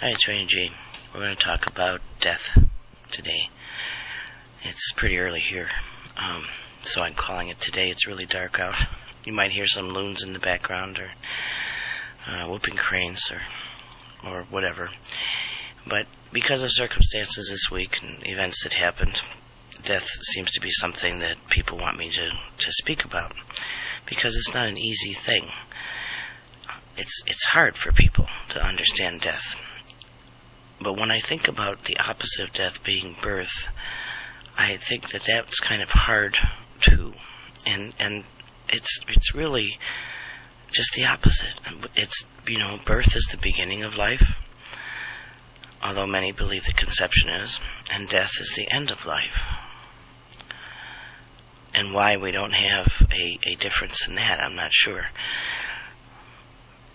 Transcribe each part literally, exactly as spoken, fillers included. Hi, it's Randy G. We're going to talk about death today. It's pretty early here, um, so I'm calling it today. It's really dark out. You might hear some loons in the background or uh, whooping cranes or or whatever. But because of circumstances this week and events that happened, death seems to be something that people want me to, to speak about because it's not an easy thing. It's it's hard for people to understand death. But when I think about the opposite of death being birth, I think that that's kind of hard too, and and it's it's really just the opposite. It's you know birth is the beginning of life, although many believe that conception is, and death is the end of life. And why we don't have a, a difference in that, I'm not sure.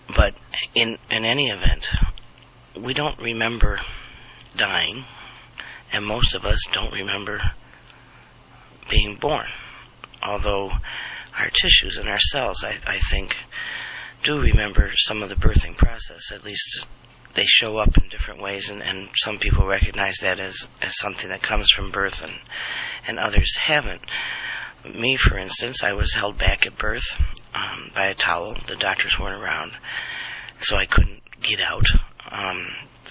But in in any event, we don't remember dying, and most of us don't remember being born, although our tissues and our cells, I, I think, do remember some of the birthing process. At least they show up in different ways, and, and some people recognize that as, as something that comes from birth, and, and others haven't. Me, for instance, I was held back at birth um, by a towel. The doctors weren't around, so I couldn't get out. Um,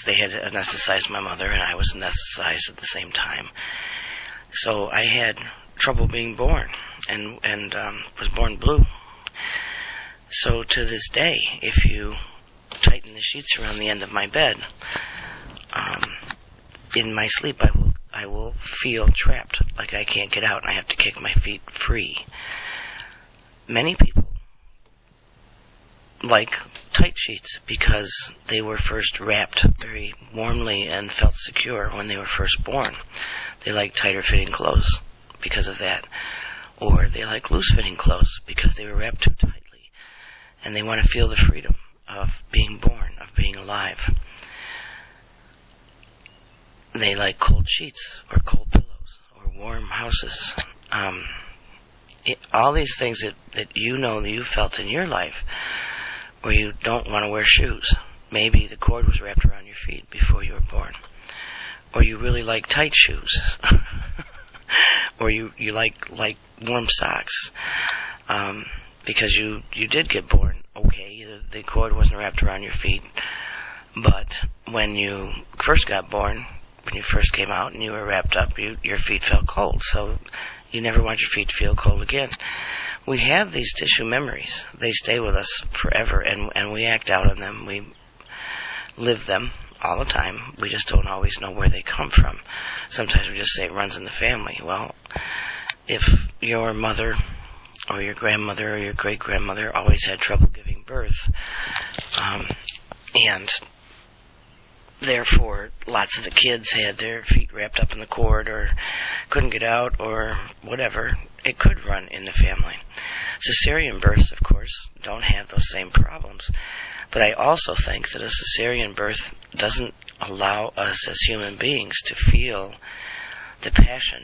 they had anesthetized my mother, and I was anesthetized at the same time. So I had trouble being born, and and um, was born blue. So to this day, if you tighten the sheets around the end of my bed, um, in my sleep I will I will feel trapped, like I can't get out, and I have to kick my feet free. Many people like tight sheets because they were first wrapped very warmly and felt secure when they were first born. They like tighter fitting clothes because of that. Or they like loose fitting clothes because they were wrapped too tightly. And they want to feel the freedom of being born, of being alive. They like cold sheets or cold pillows or warm houses. Um, it, all these things that, that you know that you felt in your life, where you don't want to wear shoes. Maybe the cord was wrapped around your feet before you were born. Or you really like tight shoes. Or you, you like like warm socks. Um, because you, you did get born. Okay, the, the cord wasn't wrapped around your feet. But when you first got born, when you first came out and you were wrapped up, you, your feet felt cold. So you never want your feet to feel cold again. We have these tissue memories. They stay with us forever, and, and we act out on them. We live them all the time. We just don't always know where they come from. Sometimes we just say it runs in the family. Well, if your mother or your grandmother or your great-grandmother always had trouble giving birth, um, and therefore lots of the kids had their feet wrapped up in the cord or couldn't get out or whatever, it could run in the family. Cesarean births, of course, don't have those same problems. But I also think that a cesarean birth doesn't allow us as human beings to feel the passion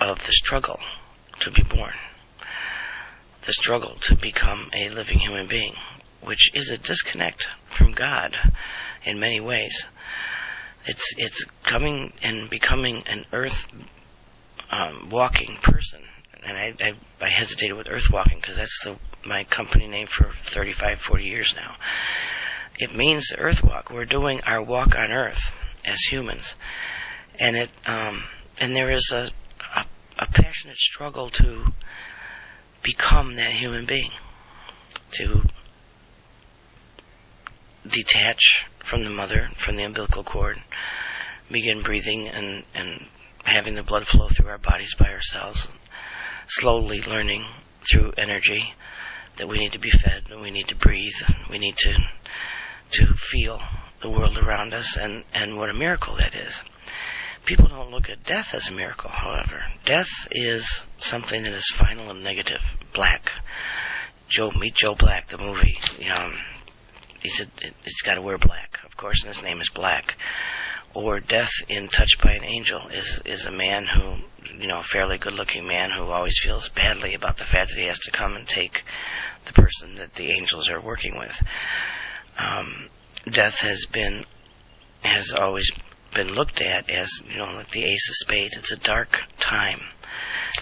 of the struggle to be born, the struggle to become a living human being, which is a disconnect from God in many ways. It's it's coming and becoming an earth um, walking person. And I, I, I hesitated with earth walking because that's the, my company name for thirty-five, forty years now. It means the earth walk. We're doing our walk on earth as humans. And it um, and there is a, a, a passionate struggle to become that human being, to detach from the mother, from the umbilical cord, begin breathing and, and having the blood flow through our bodies by ourselves, slowly learning through energy that we need to be fed, we need to breathe, we need to to feel the world around us, and, and what a miracle that is. People don't look at death as a miracle, however. Death is something that is final and negative. Black. Joe, meet Joe Black, the movie. You know, he's, a, he's got to wear black, of course, and his name is Black. Or death in Touched by an Angel is, is a man who, you know, a fairly good-looking man who always feels badly about the fact that he has to come and take the person that the angels are working with. Um, death has been has always been looked at as, you know, like the Ace of Spades. It's a dark time.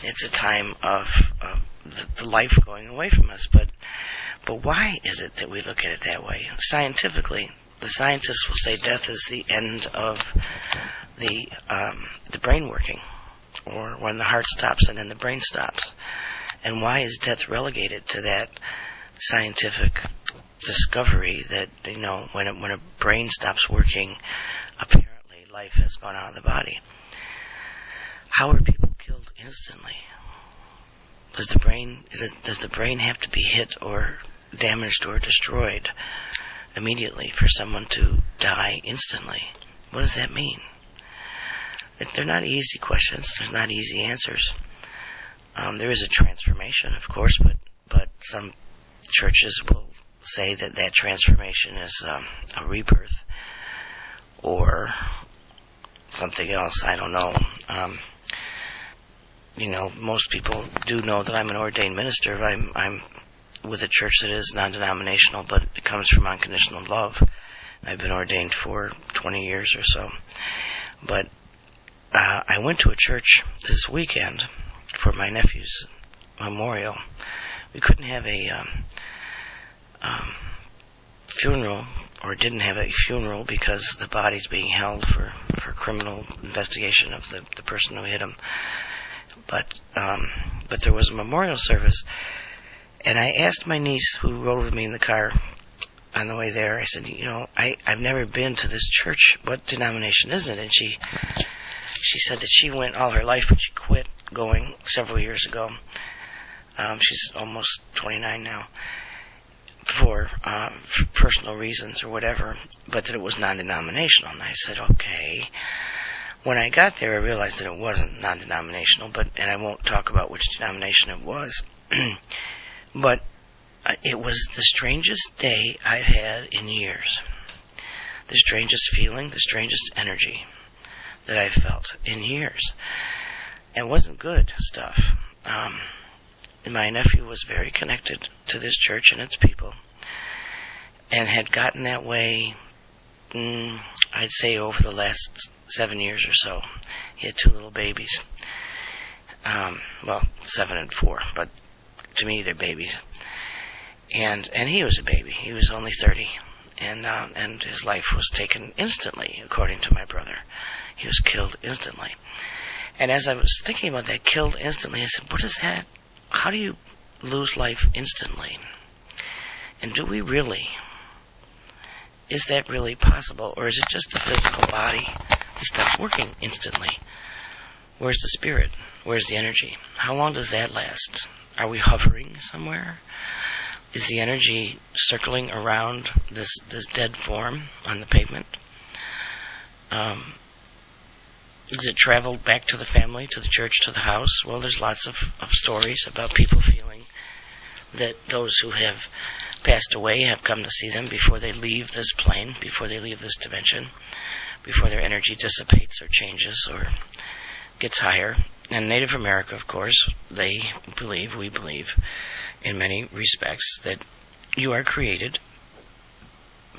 It's a time of uh, the, the life going away from us. But but why is it that we look at it that way? Scientifically, the scientists will say death is the end of the um, the brain working, or when the heart stops and then the brain stops. And why is death relegated to that scientific discovery that, you know, when a, when a brain stops working, apparently life has gone out of the body? How are people killed instantly? Does the brain does, does the brain have to be hit or damaged or destroyed immediately for someone to die instantly? What does that mean? They're not easy questions. There's not easy answers. Um, there is a transformation, of course, but but some churches will say that that transformation is um, a rebirth or something else. I don't know. Um, you know, most people do know that I'm an ordained minister. I'm I'm with a church that is non-denominational, but it comes from unconditional love. I've been ordained for twenty years or so, but uh, I went to a church this weekend for my nephew's memorial. We couldn't have a um, um, funeral, or didn't have a funeral, because the body's being held for, for criminal investigation of the, the person who hit him. But um, but there was a memorial service, and I asked my niece, who rode with me in the car on the way there, I said, you know, I, I've never been to this church. What denomination is it? And she she said that she went all her life, but she quit going several years ago. Um, she's almost twenty-nine now, for, uh, for personal reasons or whatever, but that it was non-denominational. And I said, okay. When I got there, I realized that it wasn't non-denominational, but, and I won't talk about which denomination it was, but uh, it was the strangest day I've had in years. The strangest feeling, the strangest energy that I've felt in years. It wasn't good stuff. Um, my nephew was very connected to this church and its people, and had gotten that way, mm, I'd say, over the last seven years or so. He had two little babies. Um, well, seven and four, but to me they're babies. And and he was a baby. He was only thirty, and uh, and his life was taken instantly, according to my brother. He was killed instantly. And as I was thinking about that, killed instantly, I said, what is that? How do you lose life instantly? And do we really? Is that really possible? Or is it just the physical body that stops working instantly? Where's the spirit? Where's the energy? How long does that last? Are we hovering somewhere? Is the energy circling around this, this dead form on the pavement? Um... Is it traveled back to the family, to the church, to the house? Well, there's lots of, of stories about people feeling that those who have passed away have come to see them before they leave this plane, before they leave this dimension, before their energy dissipates or changes or gets higher. In Native America, of course, they believe, we believe, in many respects, that you are created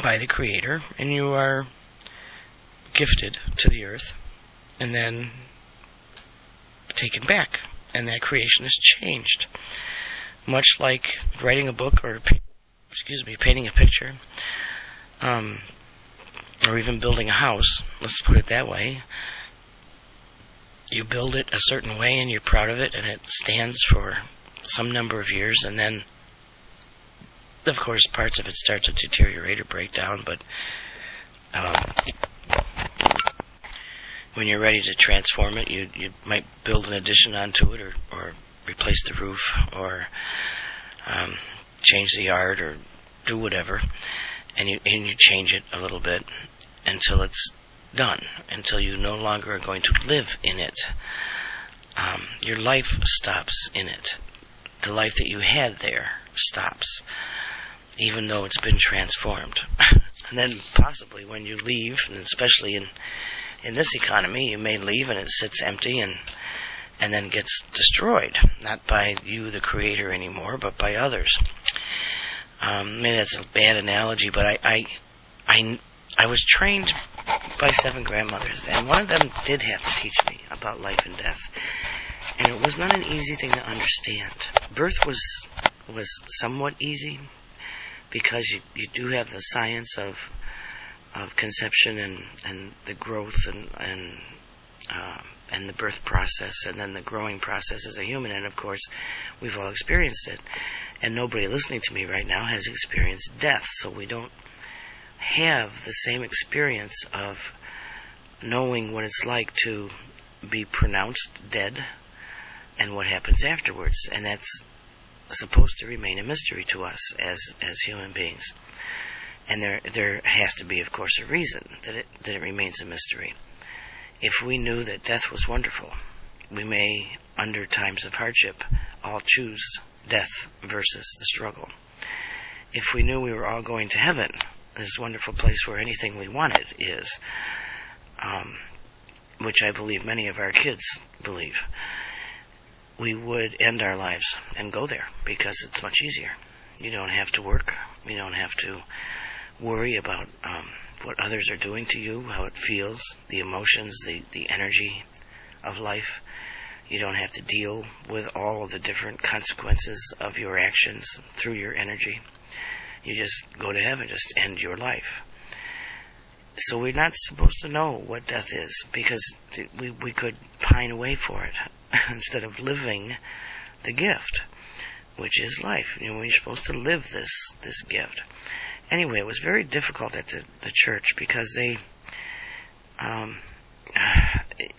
by the Creator and you are gifted to the earth, and then taken back, and that creation is changed. Much like writing a book or, excuse me, painting a picture, um, or even building a house, let's put it that way. You build it a certain way, and you're proud of it, and it stands for some number of years, and then, of course, parts of it start to deteriorate or break down, but... Um, when you're ready to transform it, you you might build an addition onto it, or, or replace the roof, or um, change the yard, or do whatever, and you and you change it a little bit until it's done, until you no longer are going to live in it. Um, your life stops in it. The life that you had there stops, even though it's been transformed. And then possibly when you leave, and especially in In this economy, you may leave and it sits empty and and then gets destroyed, not by you, the creator, anymore, but by others. Um, maybe that's a bad analogy, but I I, I I was trained by seven grandmothers, and one of them did have to teach me about life and death. And it was not an easy thing to understand. Birth was was somewhat easy, because you, you do have the science of of conception and, and the growth and and uh, and the birth process, and then the growing process as a human. And of course, we've all experienced it. And nobody listening to me right now has experienced death, so we don't have the same experience of knowing what it's like to be pronounced dead and what happens afterwards. And that's supposed to remain a mystery to us as as human beings. And there there has to be, of course, a reason that it that it remains a mystery. If we knew that death was wonderful, we may, under times of hardship, all choose death versus the struggle. If we knew we were all going to heaven, this wonderful place where anything we wanted is, um, which I believe many of our kids believe, we would end our lives and go there because it's much easier. You don't have to work. You don't have to worry about um, what others are doing to you, how it feels, the emotions, the, the energy of life. You don't have to deal with all of the different consequences of your actions through your energy. You just go to heaven, just end your life. So we're not supposed to know what death is, because we we could pine away for it instead of living the gift, which is life. You know, we're supposed to live this this gift. Anyway, it was very difficult at the, the church, because they, um,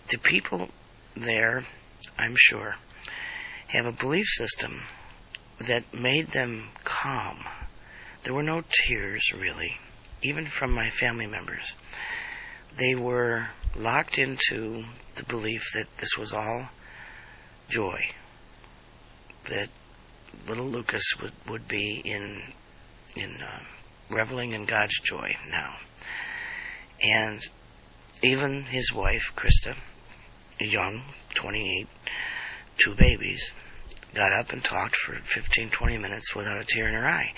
the people there, I'm sure, have a belief system that made them calm. There were no tears, really, even from my family members. They were locked into the belief that this was all joy, that little Lucas would, would be in in uh, reveling in God's joy now. And even his wife, Krista, young, twenty-eight, two babies, got up and talked for fifteen, twenty minutes without a tear in her eye.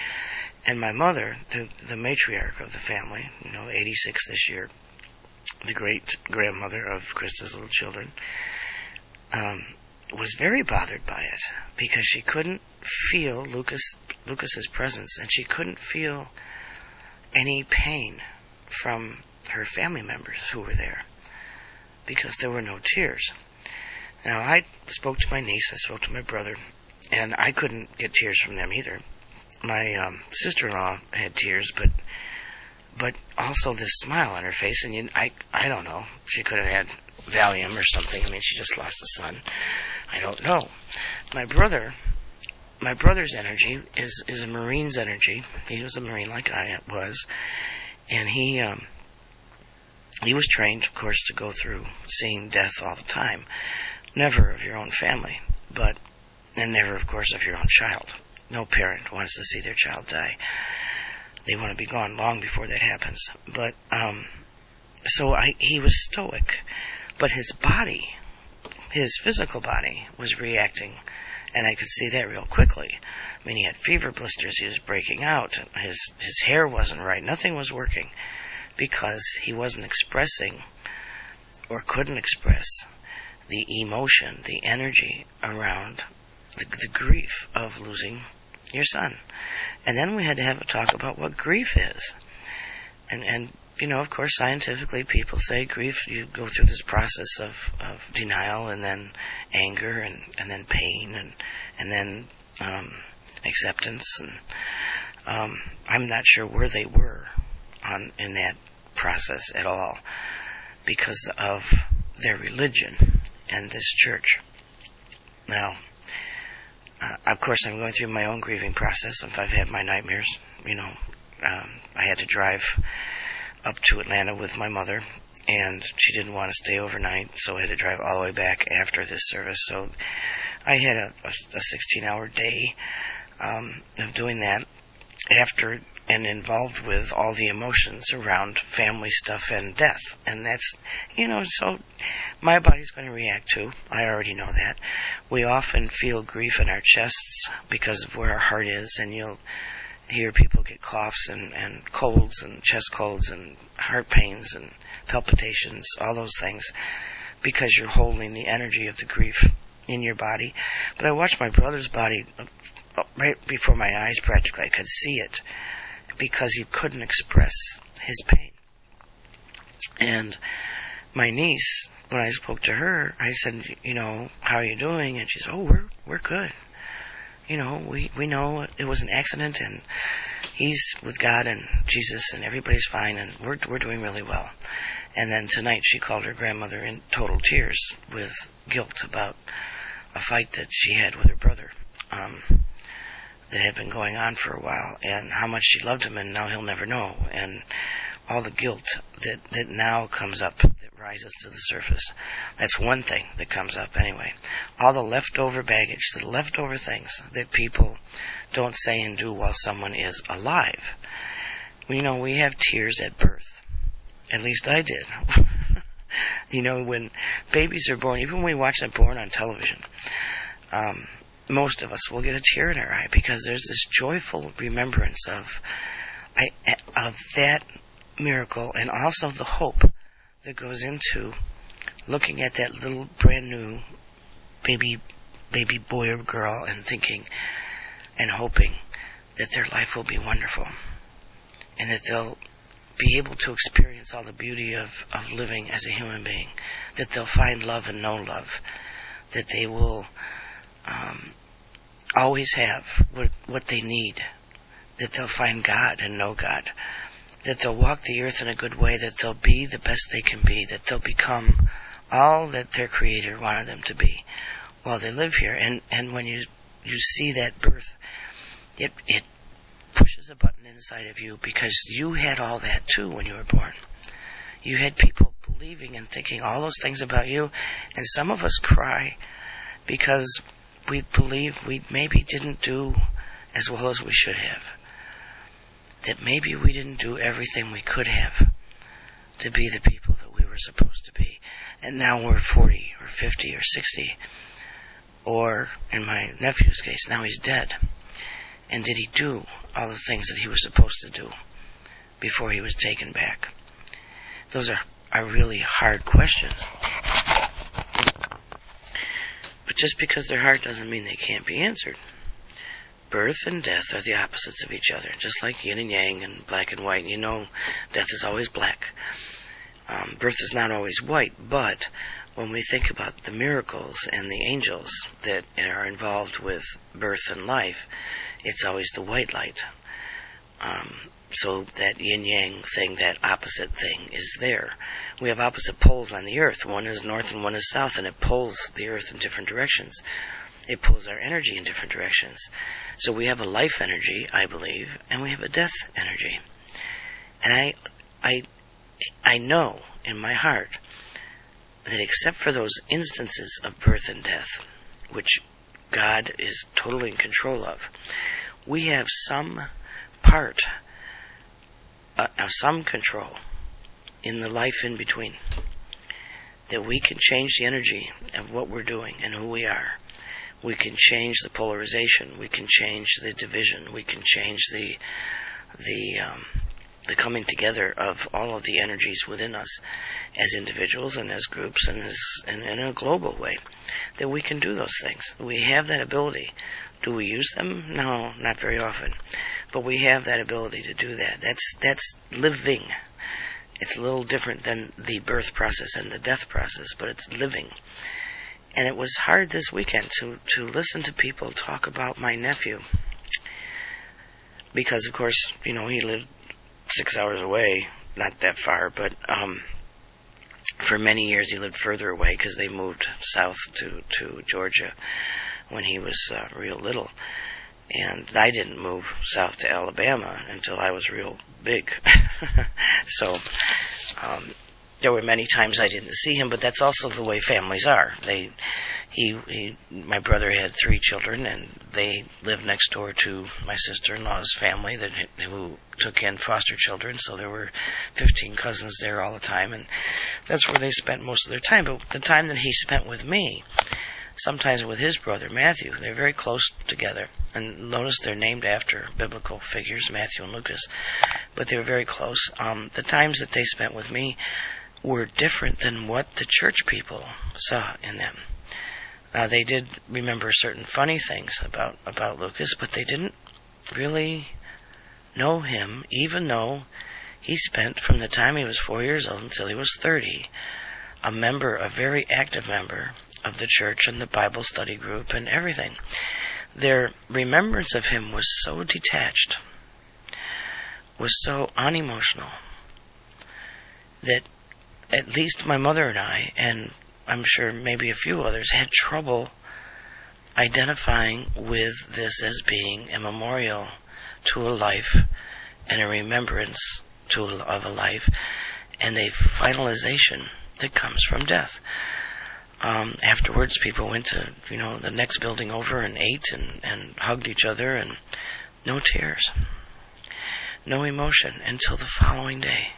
And my mother, the, the matriarch of the family, you know, eighty-six this year, the great-grandmother of Krista's little children, um, was very bothered by it, because she couldn't feel Lucas Lucas's presence, and she couldn't feel any pain from her family members who were there, because there were no tears. Now, I spoke to my niece, I spoke to my brother, and I couldn't get tears from them either. My um, sister-in-law had tears, but but also this smile on her face, and you, I I don't know. She could have had Valium or something. I mean, she just lost a son. I don't know. My brother, my brother's energy is, is a Marine's energy. He was a Marine like I was, and he um, he was trained, of course, to go through seeing death all the time, never of your own family, but and never, of course, of your own child. No parent wants to see their child die. They want to be gone long before that happens. But, um, so I, he was stoic. But his body, his physical body, was reacting. And I could see that real quickly. I mean, he had fever blisters. He was breaking out. His, his hair wasn't right. Nothing was working, because he wasn't expressing or couldn't express the emotion, the energy around the, the grief of losing your son. And then we had to have a talk about what grief is. And, and you know, of course, scientifically, people say grief, you go through this process of, of denial, and then anger, and, and then pain, and, and then um, acceptance. And um, I'm not sure where they were on in that process at all, because of their religion and this church. Now, Uh, of course, I'm going through my own grieving process. If I've had my nightmares, you know, um, I had to drive up to Atlanta with my mother, and she didn't want to stay overnight, so I had to drive all the way back after this service. So I had a, a, a sixteen-hour day um, of doing that, after and involved with all the emotions around family stuff and death. And that's, you know, so my body's going to react too. I already know that. We often feel grief in our chests because of where our heart is, and you'll hear people get coughs and, and colds and chest colds and heart pains and palpitations, all those things, because you're holding the energy of the grief in your body. But I watched my brother's body right before my eyes practically. I could see it because he couldn't express his pain. And my niece, when I spoke to her, I said, you know, how are you doing? And she said, oh, we're we're good. You know, we, we know it was an accident, and he's with God and Jesus, and everybody's fine, and we're we're doing really well. And then tonight she called her grandmother in total tears with guilt about a fight that she had with her brother um, that had been going on for a while, and how much she loved him, and now he'll never know, and all the guilt that, that now comes up, that rises to the surface. That's one thing that comes up anyway. All the leftover baggage, the leftover things that people don't say and do while someone is alive. You know, we have tears at birth. At least I did. You know, when babies are born, even when we watch them born on television, um, most of us will get a tear in our eye because there's this joyful remembrance of, I, of that miracle, and also the hope that goes into looking at that little brand new baby baby boy or girl and thinking and hoping that their life will be wonderful and that they'll be able to experience all the beauty of, of living as a human being, that they'll find love and know love, that they will um, always have what, what they need, that they'll find God and know God, that they'll walk the earth in a good way, that they'll be the best they can be, that they'll become all that their Creator wanted them to be while they live here. And, and when you you see that birth, it it pushes a button inside of you because you had all that too when you were born. You had people believing and thinking all those things about you, and some of us cry because we believe we maybe didn't do as well as we should have. That maybe we didn't do everything we could have to be the people that we were supposed to be. And now we're forty or fifty or sixty. Or, in my nephew's case, now he's dead. And did he do all the things that he was supposed to do before he was taken back? Those are, are really hard questions. But just because they're hard doesn't mean they can't be answered. Birth and death are the opposites of each other, just like yin and yang and black and white. You know, death is always black. Um, birth is not always white, but when we think about the miracles and the angels that are involved with birth and life, it's always the white light. Um, so that yin-yang thing, that opposite thing, is there. We have opposite poles on the earth. One is north and one is south, and it pulls the earth in different directions. It pulls our energy in different directions. So we have a life energy, I believe, and we have a death energy. And I I, I know in my heart that except for those instances of birth and death, which God is totally in control of, we have some part, uh, some control in the life in between, that we can change the energy of what we're doing and who we are. We can change the polarization. We can change the division. We can change the the um, the coming together of all of the energies within us, as individuals and as groups and as and in a global way. That we can do those things. We have that ability. Do we use them? No, not very often. But we have that ability to do that. That's that's living. It's a little different than the birth process and the death process, but it's living. And it was hard this weekend to, to listen to people talk about my nephew. Because, of course, you know, he lived six hours away, not that far, but um, for many years he lived further away because they moved south to, to Georgia when he was uh, real little. And I didn't move south to Alabama until I was real big. So... Um, There were many times I didn't see him, but that's also the way families are. They, he, he, my brother had three children, and they lived next door to my sister-in-law's family that who took in foster children. So there were fifteen cousins there all the time, and that's where they spent most of their time. But the time that he spent with me, sometimes with his brother Matthew, they're very close together. And notice they're named after biblical figures, Matthew and Lucas, but they were very close. Um, the times that they spent with me were different than what the church people saw in them. Uh, they did remember certain funny things about, about Lucas, but they didn't really know him, even though he spent from the time he was four years old until he was thirty, a member, a very active member of the church and the Bible study group and everything. Their remembrance of him was so detached, was so unemotional, that at least my mother and I, and I'm sure maybe a few others, had trouble identifying with this as being a memorial to a life and a remembrance to a, of a life and a vitalization that comes from death. Um, afterwards, people went to, you know, the next building over and ate and, and hugged each other, and no tears, no emotion until the following day.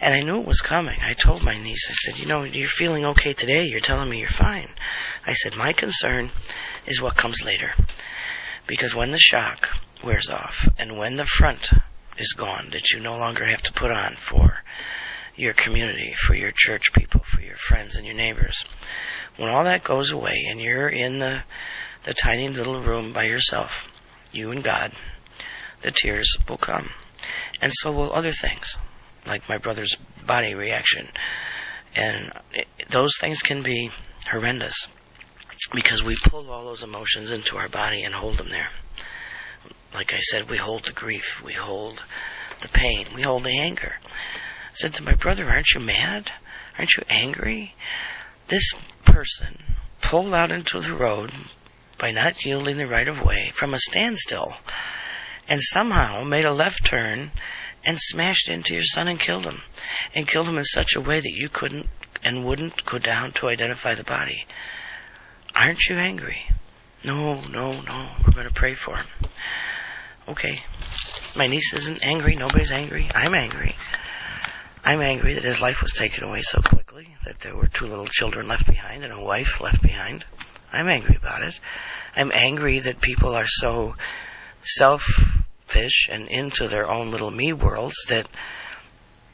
And I knew it was coming. I told my niece, I said, you know, you're feeling okay today. You're telling me you're fine. I said, my concern is what comes later. Because when the shock wears off and when the front is gone that you no longer have to put on for your community, for your church people, for your friends and your neighbors, when all that goes away and you're in the, the tiny little room by yourself, you and God, the tears will come. And so will other things, like my brother's body reaction. And it, those things can be horrendous because we pull all those emotions into our body and hold them there. Like I said, we hold the grief, we hold the pain, we hold the anger. I said to my brother, aren't you mad? Aren't you angry? This person pulled out into the road by not yielding the right of way from a standstill and somehow made a left turn and smashed into your son and killed him. And killed him in such a way that you couldn't and wouldn't go down to identify the body. Aren't you angry? No, no, no. We're going to pray for him. Okay. My niece isn't angry. Nobody's angry. I'm angry. I'm angry that his life was taken away so quickly, that there were two little children left behind and a wife left behind. I'm angry about it. I'm angry that people are so self fish and into their own little me worlds that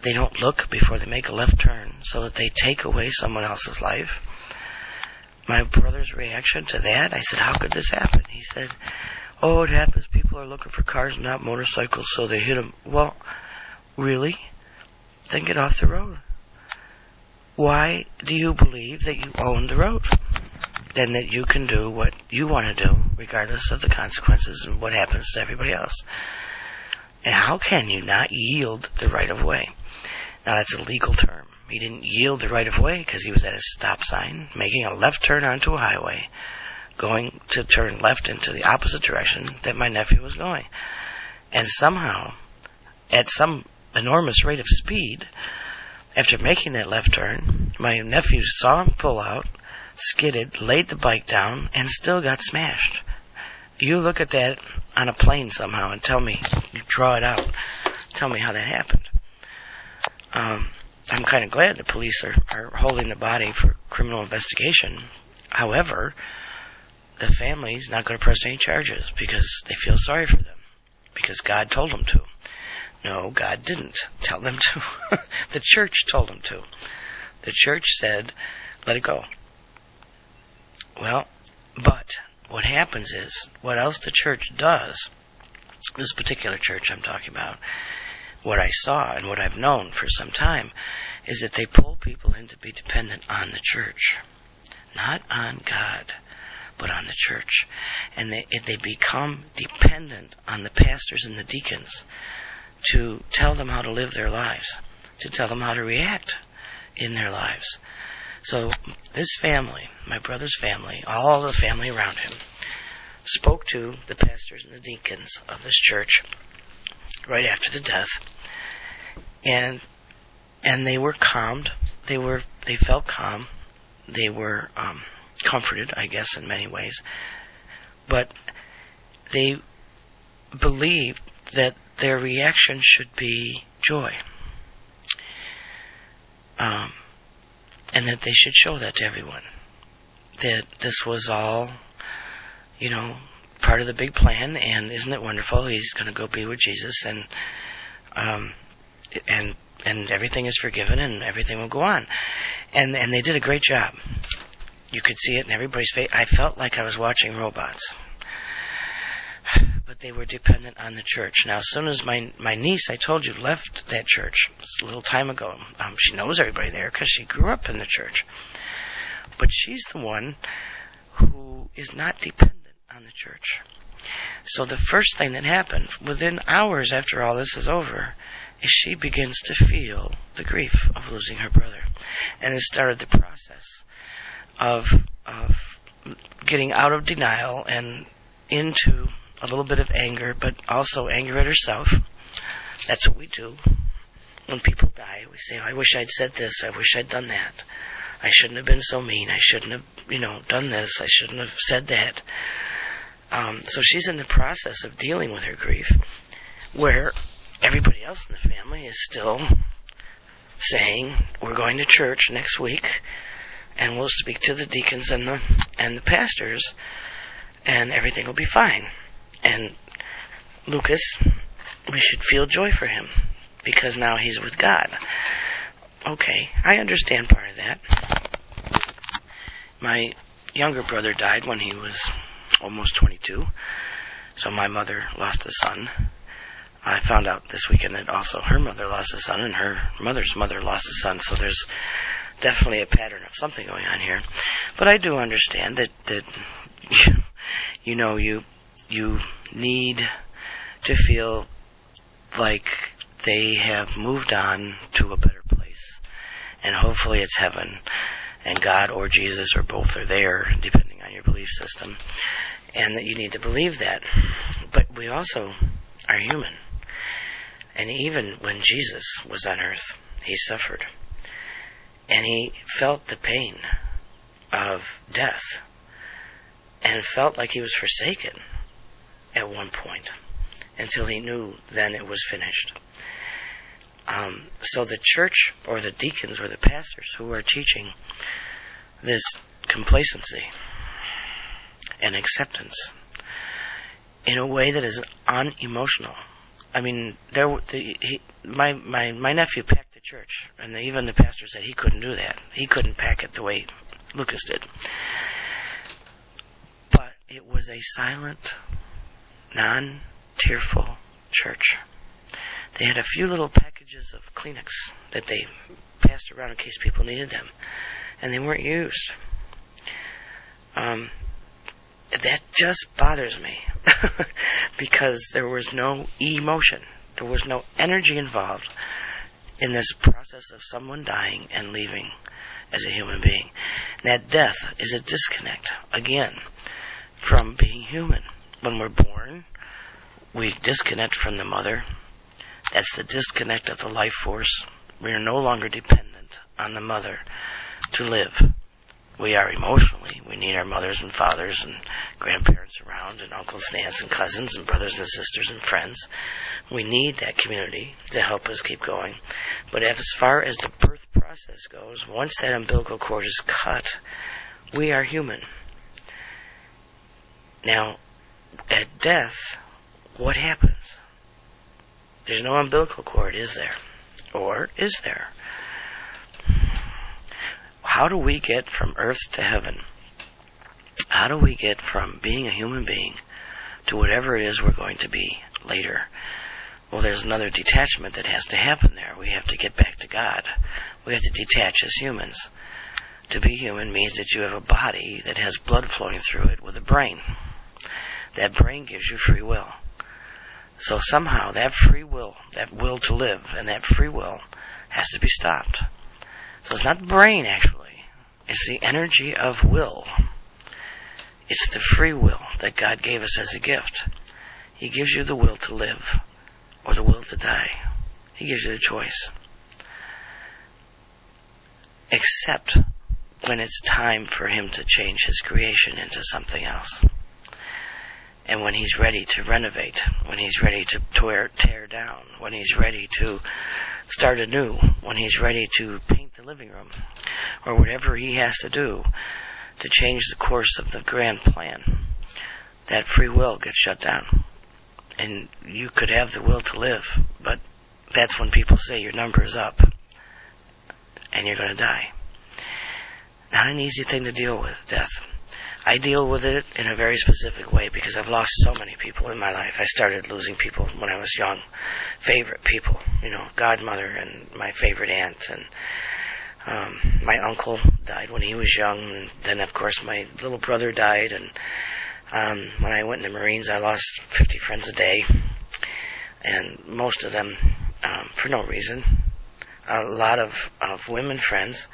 they don't look before they make a left turn, so that they take away someone else's life. My brother's reaction to that, I said, how could this happen? He said, oh, it happens. People are looking for cars, not motorcycles, so they hit them. Well, really? Then get off the road. Why do you believe that you own the road and that you can do what you want to do, regardless of the consequences and what happens to everybody else? And how can you not yield the right of way? Now, that's a legal term. He didn't yield the right of way because he was at a stop sign, making a left turn onto a highway, going to turn left into the opposite direction that my nephew was going. And somehow, at some enormous rate of speed, after making that left turn, my nephew saw him pull out, skidded, laid the bike down, and still got smashed. You look at that on a plane somehow and tell me, you draw it out, tell me how that happened. Um, I'm kind of glad the police are, are holding the body for criminal investigation. However, the family's not going to press any charges because they feel sorry for them, because God told them to. No, God didn't tell them to. The church told them to. The church said, let it go. Well, but what happens is, what else the church does, this particular church I'm talking about, what I saw and what I've known for some time, is that they pull people in to be dependent on the church. Not on God, but on the church. And they, they become dependent on the pastors and the deacons to tell them how to live their lives, to tell them how to react in their lives. So this family, my brother's family, all the family around him, spoke to the pastors and the deacons of this church right after the death, and and they were calmed. They were they felt calm. They were um, comforted, I guess, in many ways. But they believed that their reaction should be joy. Um. And that they should show that to everyone. That this was all, you know, part of the big plan, and isn't it wonderful? He's going to go be with Jesus, and um, and and everything is forgiven, and everything will go on. And and they did a great job. You could see it in everybody's face. I felt like I was watching robots. But they were dependent on the church. Now, as soon as my my niece, I told you, left that church a little time ago, um, she knows everybody there because she grew up in the church. But she's the one who is not dependent on the church. So the first thing that happened, within hours after all this is over, is she begins to feel the grief of losing her brother. And it started the process of of getting out of denial and into a little bit of anger, but also anger at herself. That's what we do. When people die, we say, I wish I'd said this, I wish I'd done that. I shouldn't have been so mean, I shouldn't have, you know, done this, I shouldn't have said that. Um, so she's in the process of dealing with her grief, where everybody else in the family is still saying, we're going to church next week, and we'll speak to the deacons and the and the pastors, and everything will be fine. And Lucas, we should feel joy for him, because now he's with God. Okay, I understand part of that. My younger brother died when he was almost twenty-two, so my mother lost a son. I found out this weekend that also her mother lost a son, and her mother's mother lost a son, so there's definitely a pattern of something going on here. But I do understand that, that you know, you you need to feel like they have moved on to a better place, and hopefully it's heaven, and God or Jesus or both are there, depending on your belief system, and that you need to believe that. But we also are human, and even when Jesus was on earth, he suffered, and he felt the pain of death, and felt like he was forsaken at one point, until he knew then it was finished. Um, so the church, or the deacons, or the pastors who are teaching this complacency and acceptance in a way that is unemotional. I mean, there the, he, my, my, my nephew packed the church, and the, even the pastor said he couldn't do that. He couldn't pack it the way Lucas did. But it was a silent, non-tearful church. They had a few little packages of Kleenex that they passed around in case people needed them, and they weren't used. Um, that just bothers me because there was no emotion. There was no energy involved in this process of someone dying and leaving as a human being. That death is a disconnect, again, from being human. When we're born, we disconnect from the mother. That's the disconnect of the life force. We are no longer dependent on the mother to live. We are emotionally. We need our mothers and fathers and grandparents around, and uncles and aunts and cousins and brothers and sisters and friends. We need that community to help us keep going. But as far as the birth process goes, once that umbilical cord is cut, we are human. Now, at death, what happens? There's no umbilical cord, is there? Or is there? How do we get from earth to heaven? How do we get from being a human being to whatever it is we're going to be later? Well, there's another detachment that has to happen there. We have to get back to God. We have to detach as humans. To be human means that you have a body that has blood flowing through it with a brain. That brain gives you free will. So somehow that free will, that will to live, and that free will has to be stopped. So it's not the brain, actually. It's the energy of will. It's the free will that God gave us as a gift. He gives you the will to live or the will to die. He gives you the choice. Except when it's time for him to change his creation into something else. And when he's ready to renovate, when he's ready to tear, tear down, when he's ready to start anew, when he's ready to paint the living room, or whatever he has to do to change the course of the grand plan, that free will gets shut down. And you could have the will to live, but that's when people say your number is up and you're going to die. Not an easy thing to deal with, death. I deal with it in a very specific way because I've lost so many people in my life. I started losing people when I was young. Favorite people, you know, godmother and my favorite aunt. And um, my uncle died when he was young. And then, of course, my little brother died. And um, when I went in the Marines, I lost fifty friends a day. And most of them um, for no reason. A lot of, of women friends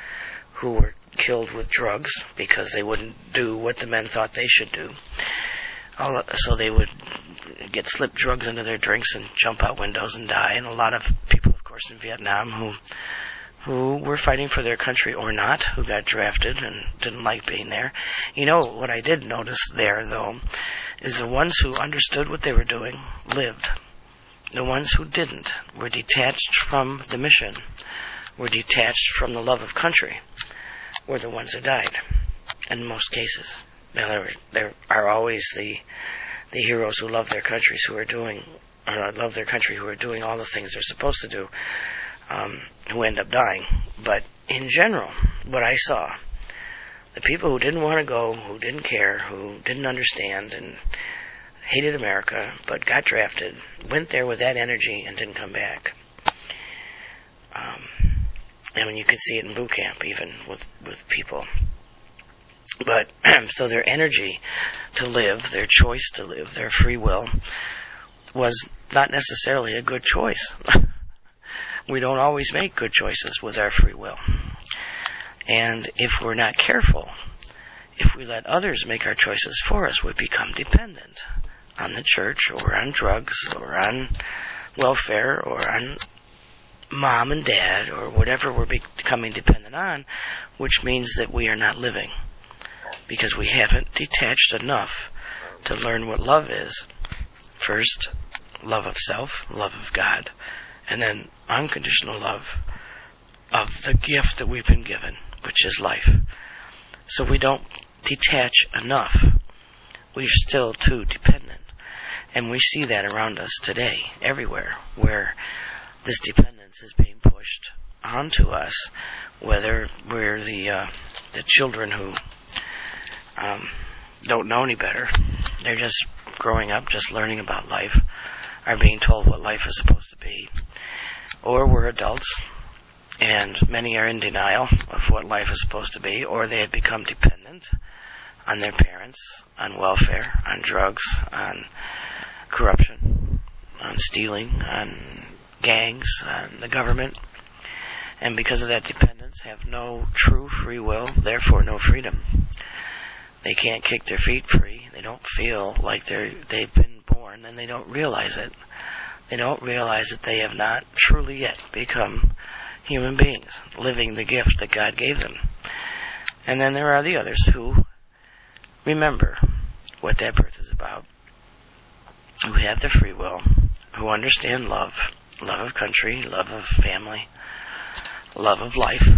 who were killed with drugs because they wouldn't do what the men thought they should do. All, so they would get slipped drugs into their drinks and jump out windows and die. And a lot of people, of course, in Vietnam who who were fighting for their country or not, who got drafted and didn't like being there. You know, what I did notice there, though, is the ones who understood what they were doing lived. The ones who didn't were detached from the mission, were detached from the love of country, were the ones who died, in most cases. Now, there, there are always the the heroes who love their countries, who are doing, or love their country, who are doing all the things they're supposed to do, um, who end up dying. But in general, what I saw, the people who didn't want to go, who didn't care, who didn't understand, and hated America, but got drafted, went there with that energy and didn't come back. Um, I mean, you could see it in boot camp, even, with, with people. But, so their energy to live, their choice to live, their free will, was not necessarily a good choice. We don't always make good choices with our free will. And if we're not careful, if we let others make our choices for us, we become dependent on the church, or on drugs, or on welfare, or on mom and dad, or whatever we're becoming dependent on, which means that we are not living, because we haven't detached enough to learn what love is. First, love of self, love of God, and then unconditional love of the gift that we've been given, which is life. So we don't detach enough. We're still too dependent. And we see that around us today, everywhere, where this dependence is being pushed onto us, whether we're the uh, the children who um, don't know any better. They're just growing up, just learning about life, are being told what life is supposed to be. Or we're adults, and many are in denial of what life is supposed to be, or they have become dependent on their parents, on welfare, on drugs, on corruption, on stealing, on gangs, on the government, and because of that dependence have no true free will, therefore no freedom. They can't kick their feet free. They don't feel like they're, they've been born, and they don't realize it. They don't realize that they have not truly yet become human beings, living the gift that God gave them. And then there are the others who remember what that birth is about, who have the free will, who understand love, love of country, love of family, love of life,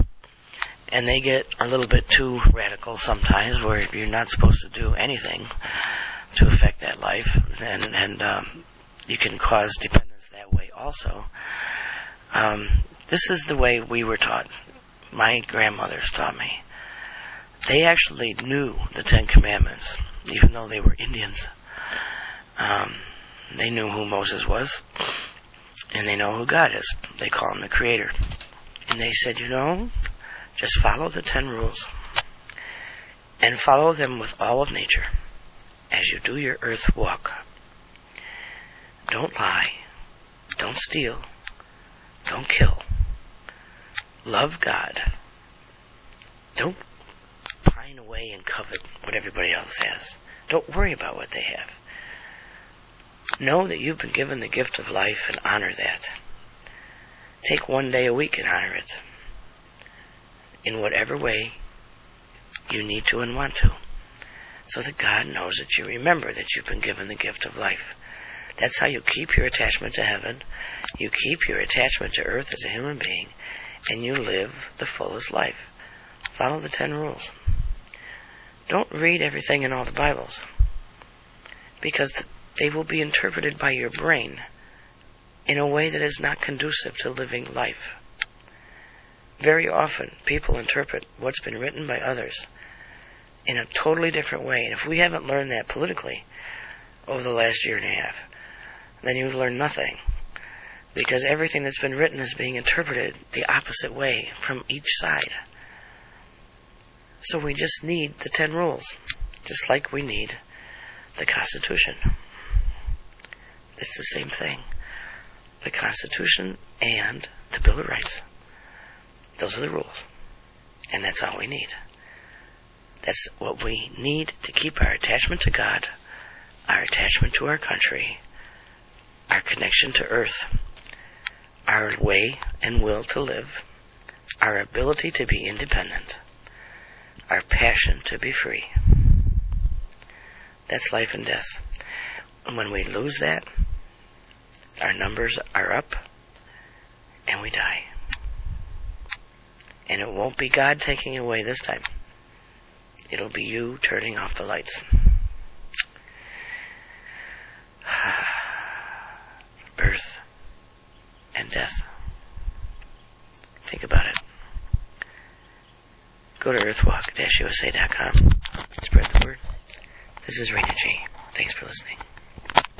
and they get a little bit too radical sometimes, where you're not supposed to do anything to affect that life, and, and um, you can cause dependence that way also. Um, This is the way we were taught. My grandmothers taught me. They actually knew the Ten Commandments, even though they were Indians. Um, they knew who Moses was, and they know who God is. They call him the Creator. And they said, you know, just follow the ten rules, and follow them with all of nature as you do your earth walk. Don't lie. Don't steal. Don't kill. Love God. Don't pine away and covet what everybody else has. Don't worry about what they have. Know that you've been given the gift of life and honor that. Take one day a week and honor it in whatever way you need to and want to, so that God knows that you remember that you've been given the gift of life. That's how you keep your attachment to heaven, you keep your attachment to earth as a human being, and you live the fullest life. Follow the ten rules. Don't read everything in all the Bibles, because they will be interpreted by your brain in a way that is not conducive to living life. Very often, people interpret what's been written by others in a totally different way. And if we haven't learned that politically over the last year and a half, then you've learned nothing. Because everything that's been written is being interpreted the opposite way from each side. So we just need the ten rules, just like we need the Constitution. It's the same thing. The Constitution and the Bill of Rights. Those are the rules. And that's all we need. That's what we need to keep our attachment to God, our attachment to our country, our connection to earth, our way and will to live, our ability to be independent, our passion to be free. That's life and death. And when we lose that, our numbers are up and we die. And it won't be God taking it away this time. It'll be you turning off the lights. Birth and death. Think about it. Go to earthwalk dash u s a dot com. Spread the word. This is Randy G. Thanks for listening.